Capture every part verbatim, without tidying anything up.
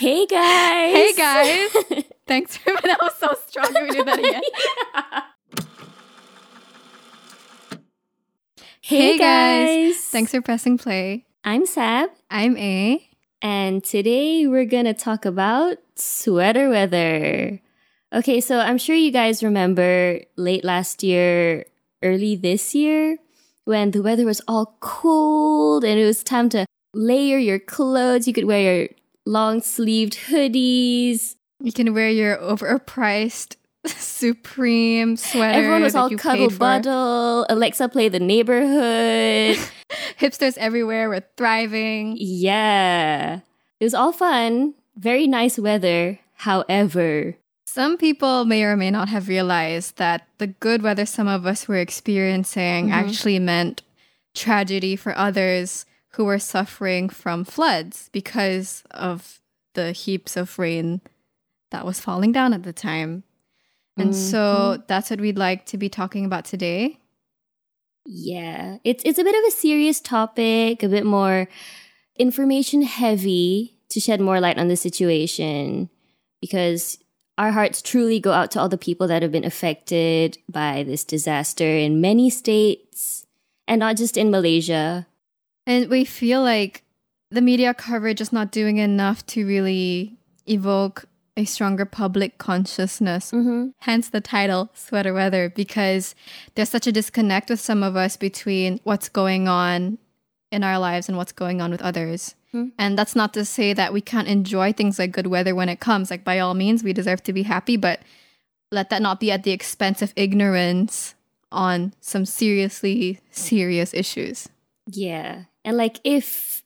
Hey guys. Hey guys. Thanks for that was so strong we did that again. Yeah. Hey, hey guys. guys. Thanks for pressing play. I'm Sab. I'm A. And today we're going to talk about sweater weather. Okay, so I'm sure you guys remember late last year, early this year, when the weather was all cold and it was time to layer your clothes. You could wear your long-sleeved hoodies. You can wear your overpriced Supreme sweater. Everyone was all cuddle buddle. Alexa, play The Neighborhood. Hipsters everywhere were thriving. Yeah. It was all fun. Very nice weather. However, some people may or may not have realized that the good weather some of us were experiencing mm-hmm. actually meant tragedy for others who were suffering from floods because of the heaps of rain that was falling down at the time. And so that's what we'd like to be talking about today. Yeah. It's it's a bit of a serious topic, a bit more information heavy to shed more light on the situation, because our hearts truly go out to all the people that have been affected by this disaster in many states and not just in Malaysia. And we feel like the media coverage is not doing enough to really evoke a stronger public consciousness, mm-hmm. hence the title, Sweater Weather, because there's such a disconnect with some of us between what's going on in our lives and what's going on with others. Mm-hmm. And that's not to say that we can't enjoy things like good weather when it comes. Like, by all means, we deserve to be happy, but let that not be at the expense of ignorance on some seriously serious issues. Yeah. And like if,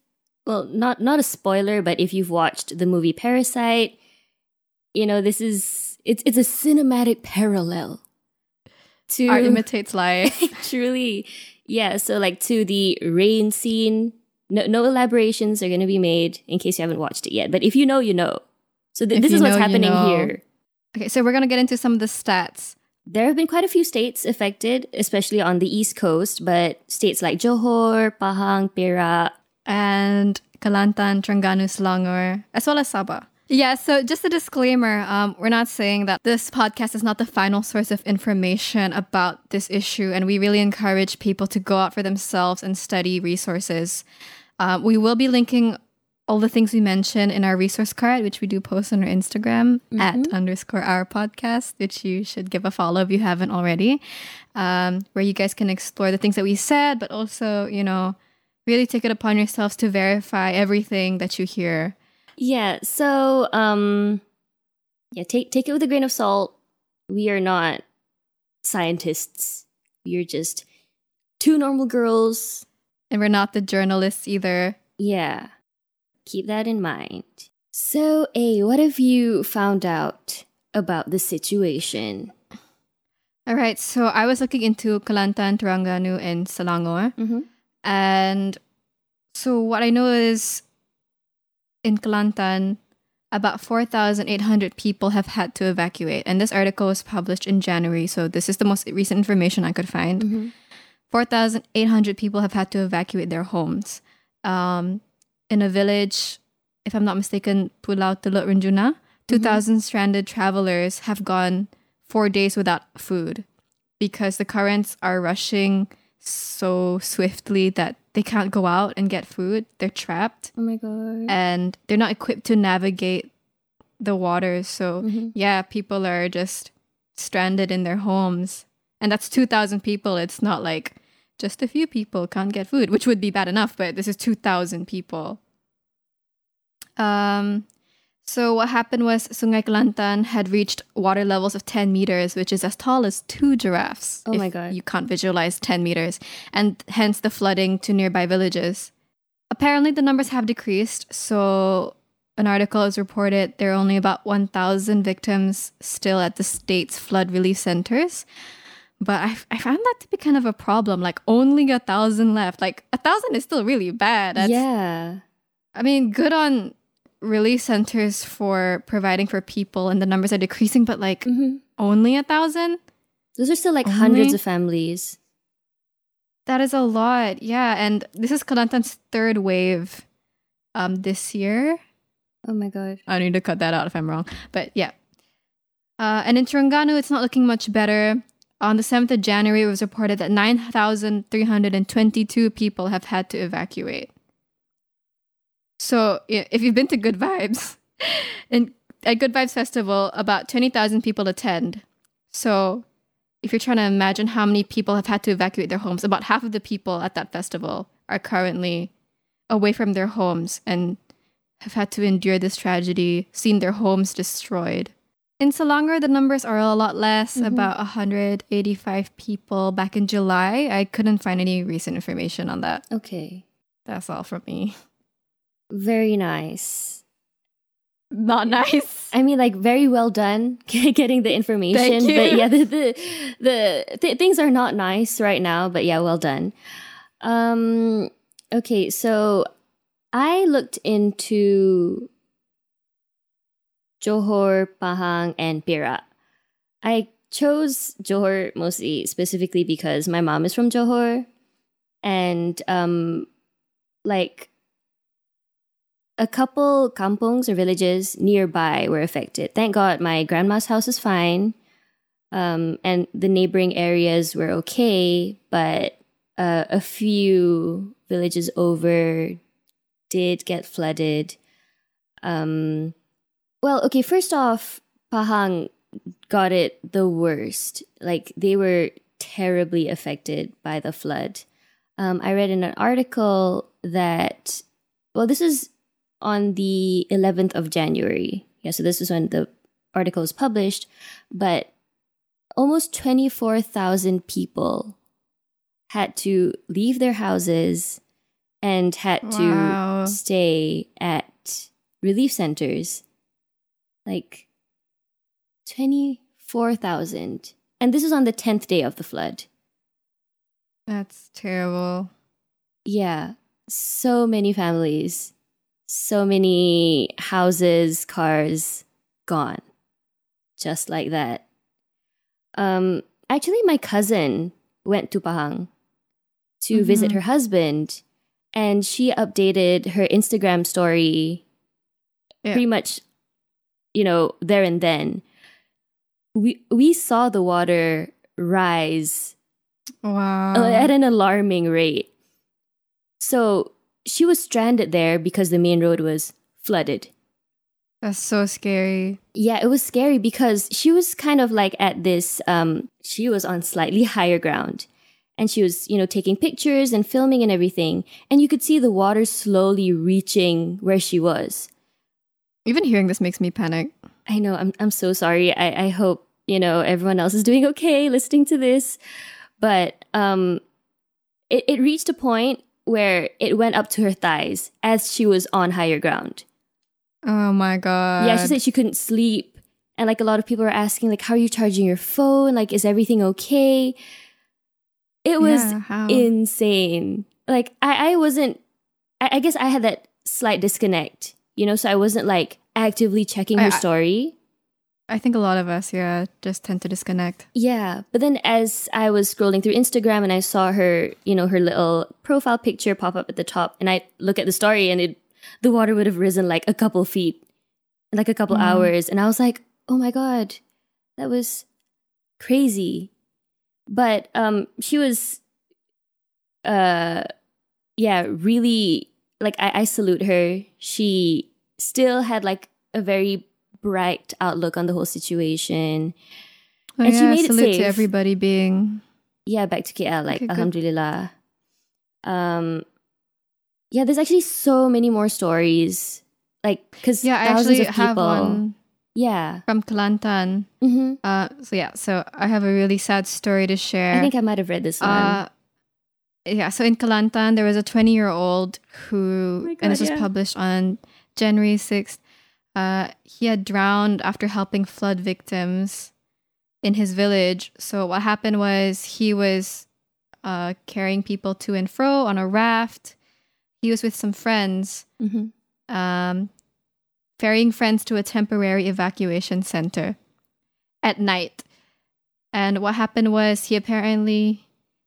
well, not, not a spoiler, but if you've watched the movie Parasite, you know, this is, it's it's a cinematic parallel to art imitates life. Truly. Yeah. So like to the rain scene, no, no elaborations are going to be made in case you haven't watched it yet. But if you know, you know. So th- this is know, what's happening you know. here. Okay. So we're going to get into some of the stats. There have been quite a few states affected, especially on the East Coast, but states like Johor, Pahang, Perak, and Kelantan, Terengganu, Selangor, as well as Sabah. Yeah, so just a disclaimer, um, we're not saying that this podcast is not the final source of information about this issue, and we really encourage people to go out for themselves and study resources. Um, we will be linking all the things we mentioned in our resource card, which we do post on our Instagram, mm-hmm. at underscore our podcast, which you should give a follow if you haven't already, um, where you guys can explore the things that we said, but also, you know, really take it upon yourselves to verify everything that you hear. Yeah, so um, yeah, take take it with a grain of salt. We are not scientists. We are just two normal girls. And we're not the journalists either. Yeah, keep that in mind. So, A, what have you found out about the situation? All right, so I was looking into Kelantan, Terengganu, and Selangor. Mm-hmm. And so what I know is, in Kelantan, about four thousand eight hundred people have had to evacuate. And this article was published in January, so this is the most recent information I could find. Mm-hmm. four thousand eight hundred people have had to evacuate their homes. Um, in a village, if I'm not mistaken, Pulau Teluk Renjuna, two thousand mm-hmm. stranded travelers have gone four days without food because the currents are rushing so swiftly that they can't go out and get food. They're trapped. Oh my god. And they're not equipped to navigate the waters. So mm-hmm. yeah, people are just stranded in their homes. And that's two thousand people. It's not like just a few people can't get food, which would be bad enough, but this is two thousand people. Um, so what happened was Sungai Kelantan had reached water levels of ten meters, which is as tall as two giraffes. Oh my god. You can't visualize ten meters. And hence the flooding to nearby villages. Apparently the numbers have decreased. So an article is reported there are only about one thousand victims still at the state's flood relief centers. But I, I found that to be kind of a problem. Like only one thousand left. Like one thousand is still really bad. That's, yeah. I mean, good on relief centers for providing for people, and the numbers are decreasing, but like mm-hmm. only a thousand? Those are still like only? hundreds of families. That is a lot, yeah. And this is Kelantan's third wave um, this year. Oh my gosh. I need to cut that out if I'm wrong. But yeah. Uh, and in Terengganu, it's not looking much better. On the seventh of January, it was reported that nine thousand three hundred twenty-two people have had to evacuate. So if you've been to Good Vibes, and at Good Vibes Festival, about twenty thousand people attend. So if you're trying to imagine how many people have had to evacuate their homes, about half of the people at that festival are currently away from their homes and have had to endure this tragedy, seen their homes destroyed. In Selangor, the numbers are a lot less, mm-hmm. about one hundred eighty-five people back in July. I couldn't find any recent information on that. Okay. That's all from me. Very nice. Not nice. I mean, like, very well done getting the information. Thank you. But yeah, the, the, the th- things are not nice right now, but yeah, well done. Um, okay, so I looked into Johor, Pahang, and Perak. I chose Johor mostly specifically because my mom is from Johor, and um, like a couple kampongs or villages nearby were affected. Thank God my grandma's house is fine, um, and the neighboring areas were okay, but uh, a few villages over did get flooded. Um, well, okay, first off, Pahang got it the worst. Like, they were terribly affected by the flood. Um, I read in an article that, well, this is on the eleventh of January. Yeah, so this is when the article is published. But almost twenty-four thousand people had to leave their houses and had wow. to stay at relief centers. Like, twenty-four thousand. And this is on the tenth day of the flood. That's terrible. Yeah. So many families. So many houses, cars, gone. Just like that. Um, actually, my cousin went to Pahang to mm-hmm. visit her husband, and she updated her Instagram story yeah. pretty much, you know, there and then. We, we saw the water rise wow. at an alarming rate. So she was stranded there because the main road was flooded. That's so scary. Yeah, it was scary because she was kind of like at this, um, she was on slightly higher ground. And she was, you know, taking pictures and filming and everything. And you could see the water slowly reaching where she was. Even hearing this makes me panic. I know, I'm I'm so sorry. I, I hope, you know, everyone else is doing okay listening to this. But um, it, it reached a point where it went up to her thighs as she was on higher ground. Oh my God. Yeah, she said she couldn't sleep. And like a lot of people were asking, like, how are you charging your phone? Like, is everything okay? It was yeah, insane. Like, I, I wasn't, I, I guess I had that slight disconnect, you know, so I wasn't like actively checking I, her story. I, I think a lot of us, yeah, just tend to disconnect. Yeah. But then as I was scrolling through Instagram and I saw her, you know, her little profile picture pop up at the top, and I look at the story and it, the water would have risen like a couple feet, like a couple mm. hours. And I was like, oh my God, that was crazy. But um, she was, uh, yeah, really, like, I, I salute her. She still had, like, a very bright outlook on the whole situation. Oh, and yeah, she made it safe. Salute to everybody being... Yeah, back to K L, like, okay, alhamdulillah. Good. Um, yeah, there's actually so many more stories. Like, because yeah, thousands of people... Yeah, I actually have one. Yeah. From Kelantan. Mm-hmm. Uh, so yeah, so I have a really sad story to share. I think I might have read this one. Uh, yeah, so in Kelantan, there was a twenty-year-old who, oh my God, and this yeah. was published on January sixth, uh, he had drowned after helping flood victims in his village. So what happened was he was uh, carrying people to and fro on a raft. He was with some friends. Mm-hmm. Um ferrying friends to a temporary evacuation center at night. And what happened was he apparently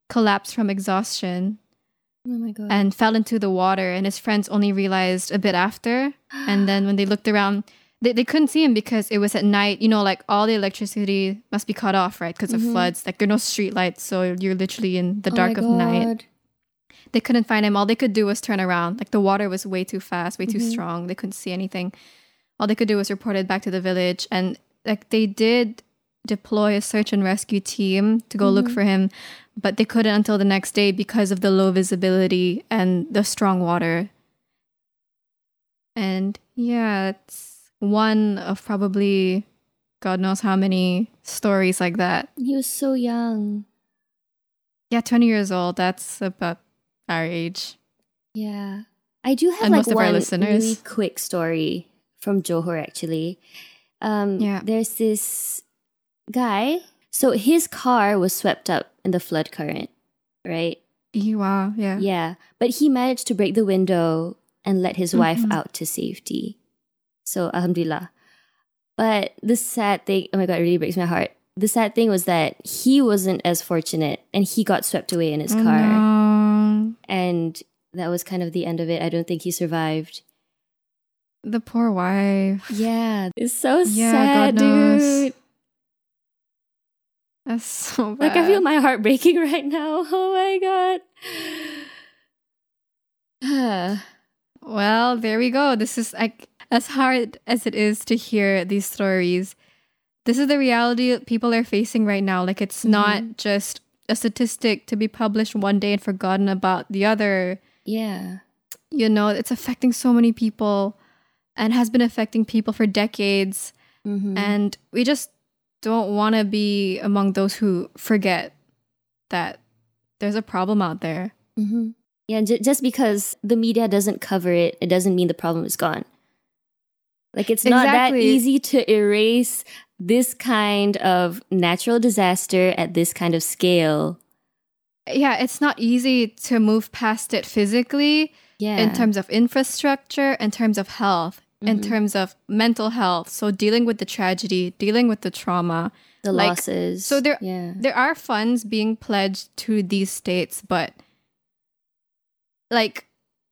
collapsed from exhaustion Oh my God. And fell into the water, and his friends only realized a bit after. And then when they looked around, they, they couldn't see him because it was at night. You know, like all the electricity must be cut off, right? Because mm-hmm. of floods. Like there are no street lights, so you're literally in the dark oh of God. night. They couldn't find him. All they could do was turn around. Like the water was way too fast, way too mm-hmm. strong. They couldn't see anything. All they could do was report it back to the village. And like they did deploy a search and rescue team to go mm-hmm. look for him, but they couldn't until the next day because of the low visibility and the strong water. And yeah, it's one of probably God knows how many stories like that. He was so young. Yeah, twenty years old. That's about our age. Yeah. I do have and like one really quick story from Johor actually. Um, yeah. There's this guy. So his car was swept up in the flood current, right? Wow, yeah. Yeah. But he managed to break the window and let his mm-hmm. wife out to safety. So alhamdulillah. But the sad thing, oh my God, it really breaks my heart. The sad thing was that he wasn't as fortunate and he got swept away in his oh, car. No. And that was kind of the end of it. I don't think he survived. The poor wife. Yeah. It's so yeah, sad, God knows. Dude. That's so bad. Like, I feel my heart breaking right now. Oh my God. Well, there we go. This is like, as hard as it is to hear these stories, this is the reality people are facing right now. Like, it's mm-hmm. not just a statistic to be published one day and forgotten about the other. Yeah. You know, it's affecting so many people and has been affecting people for decades. Mm-hmm. And we just don't want to be among those who forget that there's a problem out there. Mm-hmm. Yeah, j- just because the media doesn't cover it, it doesn't mean the problem is gone. Like, it's not exactly. that easy to erase this kind of natural disaster at this kind of scale. Yeah, it's not easy to move past it physically, yeah. in terms of infrastructure, in terms of health, mm-hmm. in terms of mental health. So dealing with the tragedy, dealing with the trauma. The like, losses. So there, yeah. there are funds being pledged to these states, but like...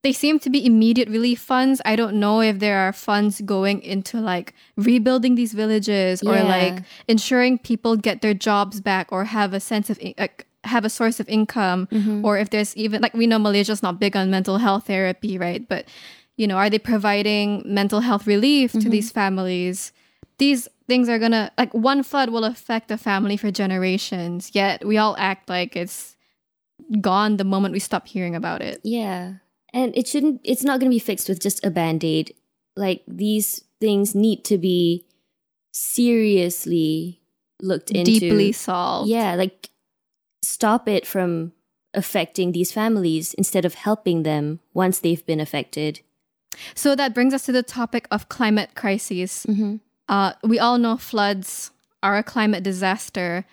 they seem to be immediate relief funds. I don't know if there are funds going into like rebuilding these villages yeah. or like ensuring people get their jobs back or have a sense of in- like have a source of income, mm-hmm. or if there's even like, we know Malaysia's not big on mental health therapy, right? But you know, are they providing mental health relief mm-hmm. to these families? These things are gonna like one flood will affect a family for generations. Yet we all act like it's gone the moment we stop hearing about it. Yeah. And it shouldn't, it's not going to be fixed with just a Band-Aid. Like, these things need to be seriously looked into. Deeply solved. Yeah, like, stop it from affecting these families instead of helping them once they've been affected. So that brings us to the topic of climate crises. Mm-hmm. Uh, we all know floods are a climate disaster.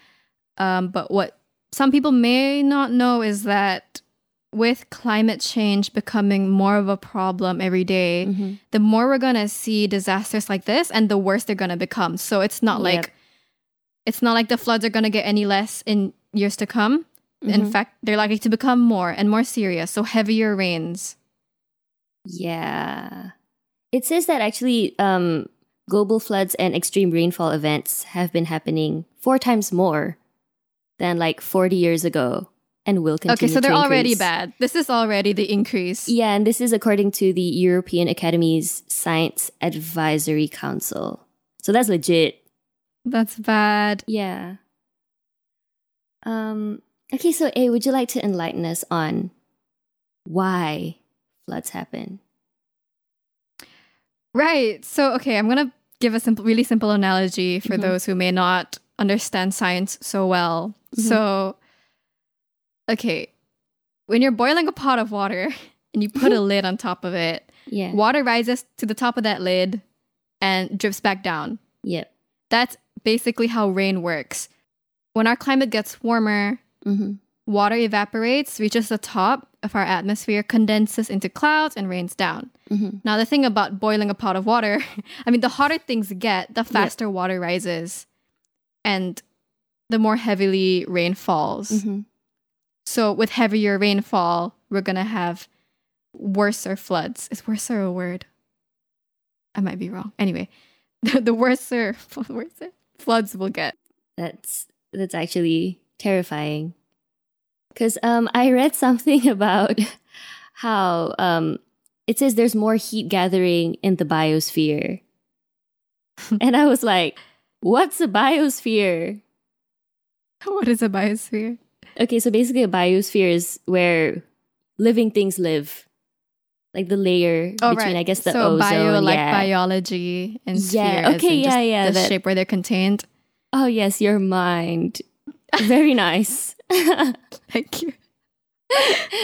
Um, but what some people may not know is that with climate change becoming more of a problem every day, mm-hmm. the more we're going to see disasters like this and the worse they're going to become. So it's not yep. like it's not like the floods are going to get any less in years to come. Mm-hmm. In fact, they're likely to become more and more serious. So heavier rains. Yeah. It says that actually um, global floods and extreme rainfall events have been happening four times more than like forty years ago. And will continue to increase. Okay, so they're already bad. This is already the increase. Yeah, and this is according to the European Academy's Science Advisory Council. So that's legit. That's bad. Yeah. Um. Okay, so A, would you like to enlighten us on why floods happen? Right. So, okay, I'm going to give a simple, really simple analogy for mm-hmm. those who may not understand science so well. Mm-hmm. So... okay, when you're boiling a pot of water and you put a lid on top of it, yeah. water rises to the top of that lid and drips back down. Yep. That's basically how rain works. When our climate gets warmer, mm-hmm. water evaporates, reaches the top of our atmosphere, condenses into clouds, and rains down. Mm-hmm. Now, the thing about boiling a pot of water, I mean, the hotter things get, the faster yep. water rises and the more heavily rain falls. Mm-hmm. So with heavier rainfall, we're going to have worser floods. Is worser a word? I might be wrong. Anyway, the, the worser, worser floods we'll get. That's that's actually terrifying. Because um, I read something about how um, it says there's more heat gathering in the biosphere. And I was like, what's a biosphere? What is a biosphere? Okay, so basically a biosphere is where living things live. Like the layer oh, between, right. I guess, the so ozone. So bio, like yeah. biology and sphere. Yeah, okay, yeah, yeah. The that... shape where they're contained. Oh, yes, your mind. Very nice. Thank you.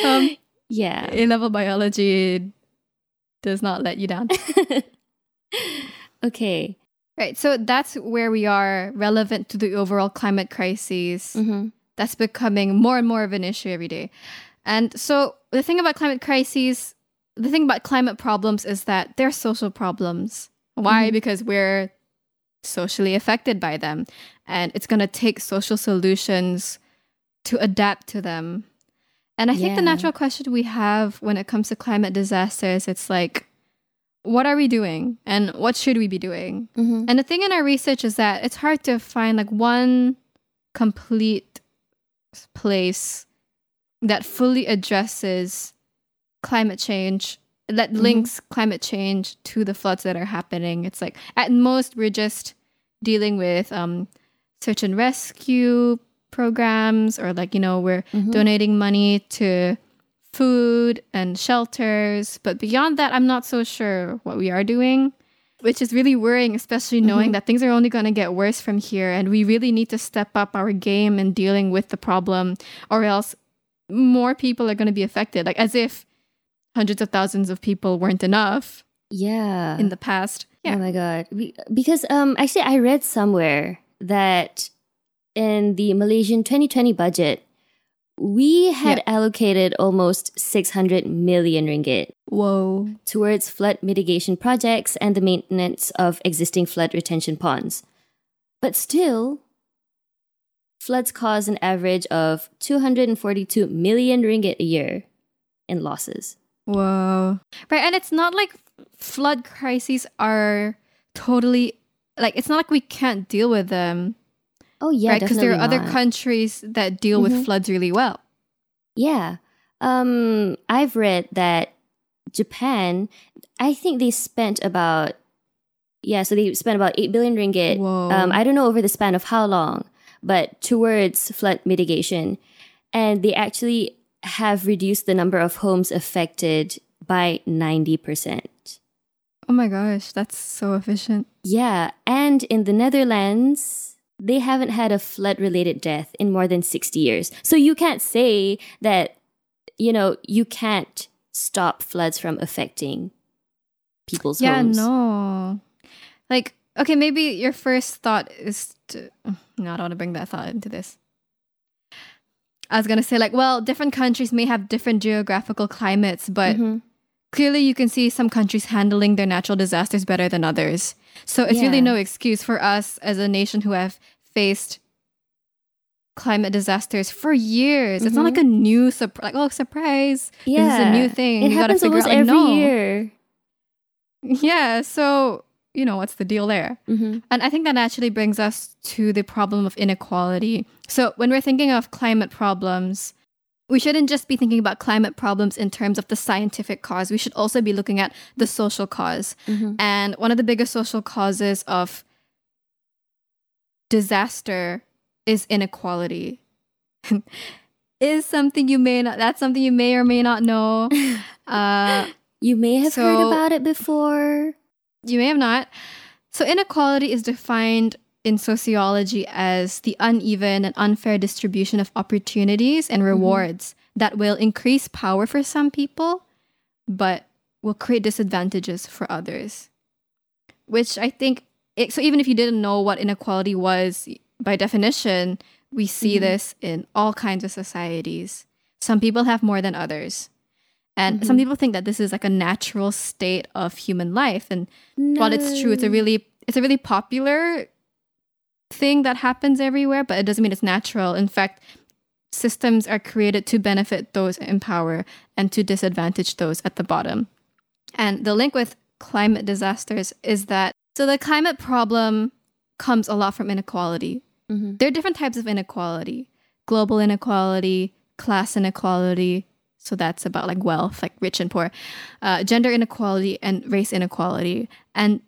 Um, yeah. A-level biology does not let you down. Okay. Right, so that's where we are relevant to the overall climate crisis. Mm-hmm. That's becoming more and more of an issue every day. And so the thing about climate crises, the thing about climate problems is that they're social problems. Why? Mm-hmm. Because we're socially affected by them. And it's going to take social solutions to adapt to them. And I yeah. think the natural question we have when it comes to climate disasters, it's like, what are we doing? And what should we be doing? Mm-hmm. And the thing in our research is that it's hard to find like one complete place that fully addresses climate change, that mm-hmm. links climate change to the floods that are happening. It's like, at most, we're just dealing with um, search and rescue programs, or like, you know, we're mm-hmm. donating money to food and shelters. But beyond that, I'm not so sure what we are doing, which is really worrying, especially knowing mm-hmm. that things are only going to get worse from here. And we really need to step up our game in dealing with the problem, or else more people are going to be affected. Like, as if hundreds of thousands of people weren't enough. Yeah. In the past. Yeah. Oh my God. We, because um, actually, I read somewhere that in the Malaysian twenty twenty budget, we had yep. allocated almost six hundred million ringgit Whoa. towards flood mitigation projects and the maintenance of existing flood retention ponds. But still, floods cause an average of two hundred forty-two million ringgit a year in losses. Whoa. Right, and it's not like flood crises are totally, like, it's not like we can't deal with them. Oh, yeah, right, because there are other not. countries that deal mm-hmm. with floods really well. Yeah. Um, I've read that Japan, I think they spent about, yeah, so they spent about eight billion ringgit Whoa. Um, I don't know over the span of how long, but towards flood mitigation. And they actually have reduced the number of homes affected by ninety percent Oh my gosh, that's so efficient. Yeah. And in the Netherlands, they haven't had a flood-related death in more than sixty years So you can't say that, you know, you can't stop floods from affecting people's yeah, homes. Yeah, no. Like, okay, maybe your first thought is to... No, I don't want to bring that thought into this. I was going to say, like, well, different countries may have different geographical climates, but mm-hmm. clearly you can see some countries handling their natural disasters better than others. So it's yeah. really no excuse for us as a nation who have faced climate disasters for years. Mm-hmm. It's not like a new surprise. Like, oh, surprise. Yeah. This is a new thing. It you happens gotta almost out, every like, no. year. Yeah. So, you know, what's the deal there? Mm-hmm. And I think that actually brings us to the problem of inequality. So when we're thinking of climate problems, we shouldn't just be thinking about climate problems in terms of the scientific cause. We should also be looking at the social cause. Mm-hmm. And one of the biggest social causes of disaster is inequality. Is something you may not, that's something you may or may not know. Uh, you may have so heard about it before. You may have not. So inequality is defined in sociology as the uneven and unfair distribution of opportunities and rewards mm-hmm. that will increase power for some people, but will create disadvantages for others. Which I think, it, so even if you didn't know what inequality was, by definition, we see mm-hmm. this in all kinds of societies. Some people have more than others. And mm-hmm. some people think that this is like a natural state of human life. And no. while it's true, it's a really, it's a really popular thing that happens everywhere, but it doesn't mean it's natural. In fact, systems are created to benefit those in power and to disadvantage those at the bottom. And the link with climate disasters is that, so the climate problem comes a lot from inequality. Mm-hmm. There are different types of inequality: global inequality, class inequality, so that's about like wealth, like rich and poor, uh, gender inequality, and race inequality. And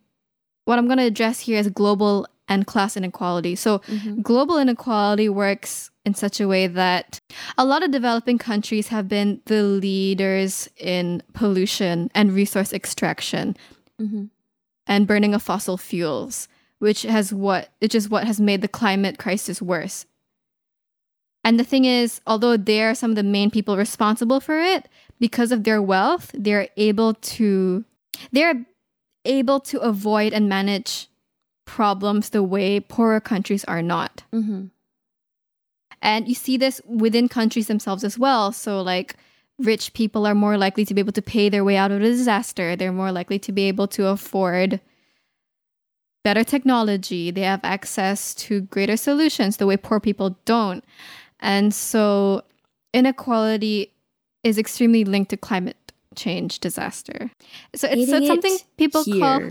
what I'm going to address here is global and class inequality. So mm-hmm. global inequality works in such a way that a lot of developing countries have been the leaders in pollution and resource extraction mm-hmm. and burning of fossil fuels, which has what which is what has made the climate crisis worse. And the thing is, although they are some of the main people responsible for it, because of their wealth, they're able to they're able to avoid and manage problems the way poorer countries are not. Mm-hmm. And you see this within countries themselves as well. So like rich people are more likely to be able to pay their way out of a disaster. They're more likely to be able to afford better technology. They have access to greater solutions the way poor people don't. And so inequality is extremely linked to climate change disaster. So it's, so it's something it people here. call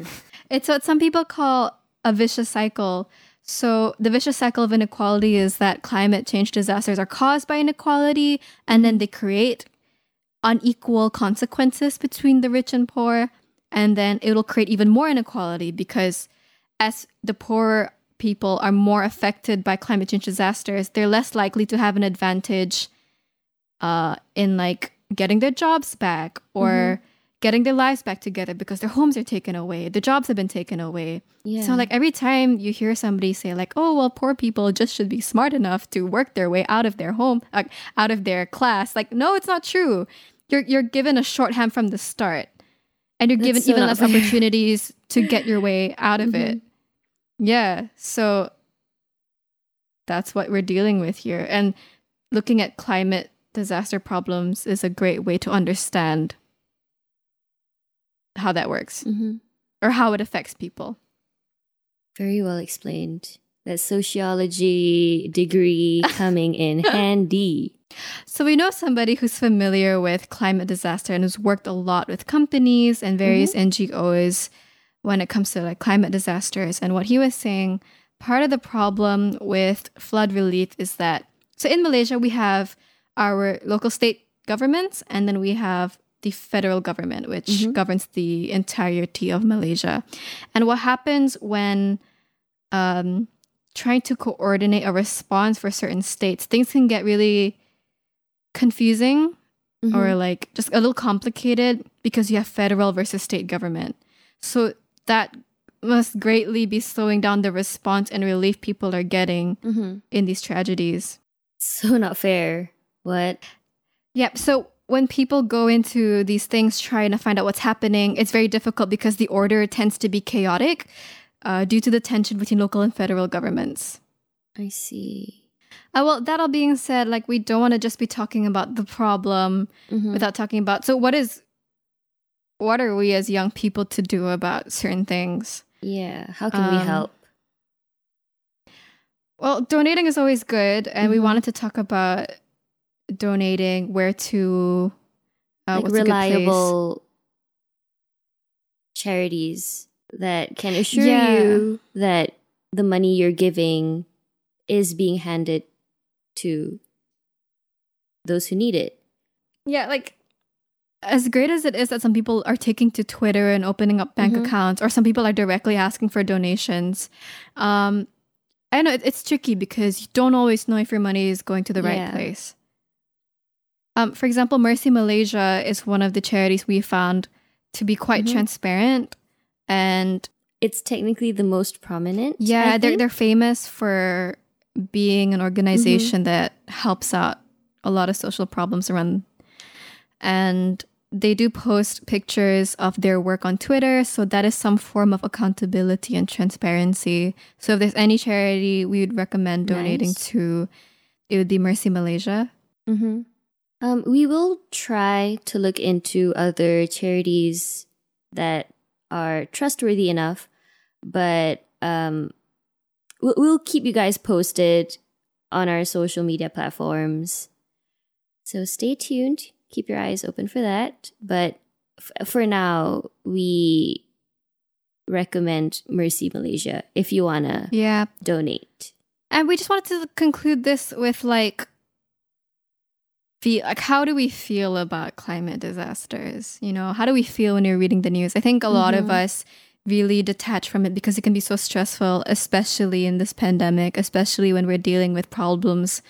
it's what some people call a vicious cycle. So the vicious cycle of inequality is that climate change disasters are caused by inequality, and then they create unequal consequences between the rich and poor, and then it'll create even more inequality because as the poorer people are more affected by climate change disasters, they're less likely to have an advantage uh, in like getting their jobs back or mm-hmm. getting their lives back together because their homes are taken away, their jobs have been taken away. Yeah. So like every time you hear somebody say like, oh, well, poor people just should be smart enough to work their way out of their home, uh, out of their class. Like, no, it's not true. You're you're given a shorthand from the start, and you're That's given so even less fair. opportunities to get your way out of mm-hmm. it. Yeah, so that's what we're dealing with here. And looking at climate disaster problems is a great way to understand how that works mm-hmm. or how it affects people. Very well explained. That sociology degree coming in handy. So we know somebody who's familiar with climate disaster and who's worked a lot with companies and various mm-hmm. N G Os when it comes to like climate disasters. And what he was saying, part of the problem with flood relief is that, so in Malaysia, we have our local state governments, and then we have the federal government, which mm-hmm. governs the entirety of Malaysia. And what happens when um, trying to coordinate a response for certain states, things can get really confusing mm-hmm. or like just a little complicated because you have federal versus state government. So that must greatly be slowing down the response and relief people are getting mm-hmm. in these tragedies. So not fair. What? Yep. So when people go into these things trying to find out what's happening, it's very difficult because the order tends to be chaotic uh, due to the tension between local and federal governments. I see. Uh, well, that all being said, like we don't want to just be talking about the problem mm-hmm. without talking about, so what is... what are we as young people to do about certain things? Yeah. How can um, we help? Well, donating is always good. And mm-hmm. we wanted to talk about donating, where to, uh, like what's reliable a good place? Charities that can assure yeah. you that the money you're giving is being handed to those who need it. Yeah. Like, as great as it is that some people are taking to Twitter and opening up bank mm-hmm. accounts, or some people are directly asking for donations, um, I know it, it's tricky because you don't always know if your money is going to the yeah. right place. Um, for example, Mercy Malaysia is one of the charities we found to be quite mm-hmm. transparent, and it's technically the most prominent. Yeah, I they're think. they're famous for being an organization mm-hmm. that helps out a lot of social problems around. And they do post pictures of their work on Twitter. So that is some form of accountability and transparency. So if there's any charity we would recommend donating nice. to, it would be Mercy Malaysia. Mm-hmm. Um, we will try to look into other charities that are trustworthy enough. But um, we'll, we'll keep you guys posted on our social media platforms. So stay tuned. Keep your eyes open for that. But f- for now, we recommend Mercy Malaysia if you want to yeah. donate. And we just wanted to conclude this with like, feel, like, how do we feel about climate disasters? You know, how do we feel when you're reading the news? I think a lot mm-hmm. of us really detach from it because it can be so stressful, especially in this pandemic, especially when we're dealing with problems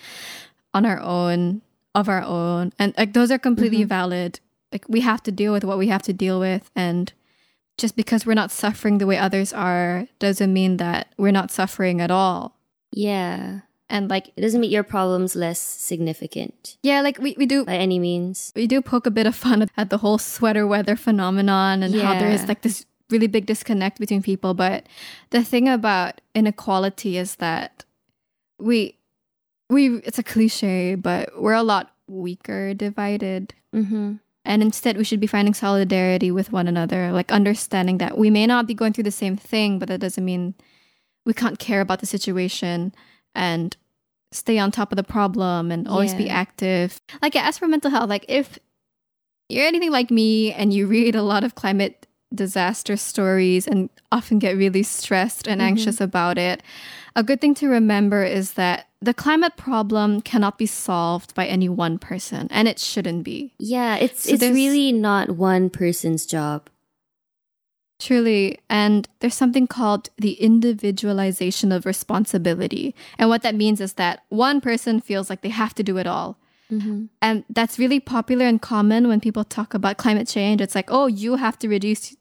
on our own, of our own. And like those are completely mm-hmm. valid. Like we have to deal with what we have to deal with. And just because we're not suffering the way others are doesn't mean that we're not suffering at all. Yeah. And like it doesn't make your problems less significant. Yeah, like we, we do by any means. We do poke a bit of fun at the whole sweater weather phenomenon and yeah. how there is like this really big disconnect between people. But the thing about inequality is that we we it's a cliche, but we're a lot weaker divided. Mm-hmm. And instead, we should be finding solidarity with one another, like understanding that we may not be going through the same thing, but that doesn't mean we can't care about the situation and stay on top of the problem and always yeah. be active. Like, as for mental health, like if you're anything like me and you read a lot of climate disaster stories and often get really stressed and mm-hmm. anxious about it, a good thing to remember is that the climate problem cannot be solved by any one person, and it shouldn't be. Yeah, it's so it's really not one person's job. Truly. And there's something called the individualization of responsibility. And what that means is that one person feels like they have to do it all. Mm-hmm. And that's really popular and common when people talk about climate change. It's like, oh, you have to reduce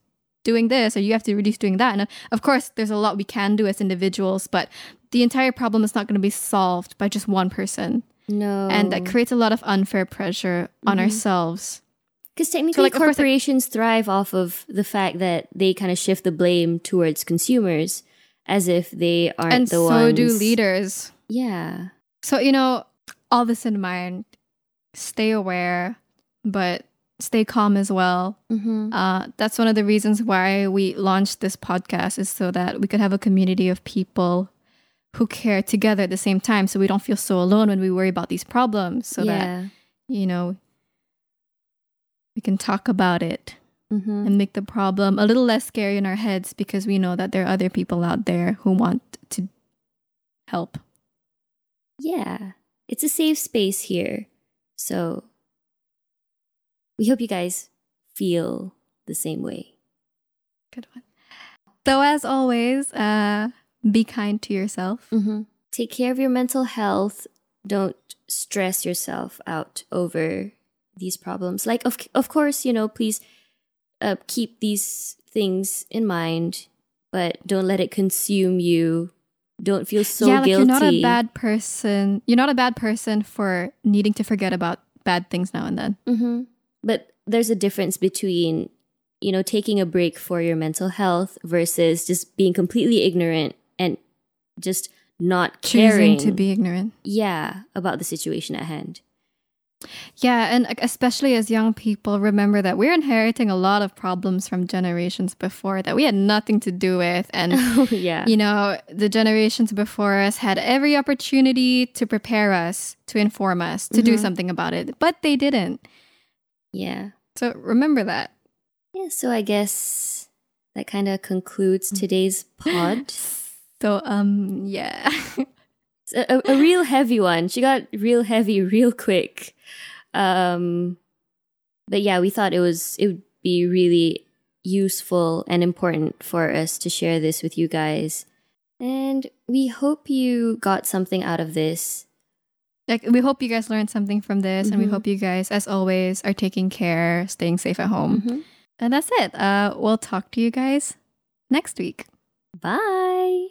doing this or you have to reduce doing that. And of course, there's a lot we can do as individuals, but the entire problem is not going to be solved by just one person. No. And that creates a lot of unfair pressure mm-hmm. on ourselves. Because technically so like, corporations course, like, thrive off of the fact that they kind of shift the blame towards consumers as if they aren't and the so ones. And so do leaders. Yeah. So, you know, all this in mind, stay aware, but stay calm as well. Mm-hmm. Uh, that's one of the reasons why we launched this podcast is so that we could have a community of people who care together at the same time so we don't feel so alone when we worry about these problems so yeah. that, you know, we can talk about it mm-hmm. and make the problem a little less scary in our heads because we know that there are other people out there who want to help. Yeah, it's a safe space here. So we hope you guys feel the same way. Good one. So as always, uh, be kind to yourself. Mm-hmm. Take care of your mental health. Don't stress yourself out over these problems. Like, of of course, you know, please uh, keep these things in mind, but don't let it consume you. Don't feel so yeah, like guilty. You're not a bad person. You're not a bad person for needing to forget about bad things now and then. Mm-hmm. But there's a difference between, you know, taking a break for your mental health versus just being completely ignorant and just not caring. Choosing to be ignorant. Yeah, about the situation at hand. Yeah, and especially as young people, remember that we're inheriting a lot of problems from generations before that we had nothing to do with. And, oh, yeah. you know, the generations before us had every opportunity to prepare us, to inform us, to mm-hmm. do something about it, but they didn't. Yeah. So remember that. Yeah, so I guess that kind of concludes today's pod. So, um, yeah. A, a real heavy one. She got real heavy real quick. Um, but yeah, we thought it was it would be really useful and important for us to share this with you guys. And we hope you got something out of this. Like, we hope you guys learned something from this. Mm-hmm. And we hope you guys, as always, are taking care, staying safe at home. Mm-hmm. And that's it. Uh, we'll talk to you guys next week. Bye.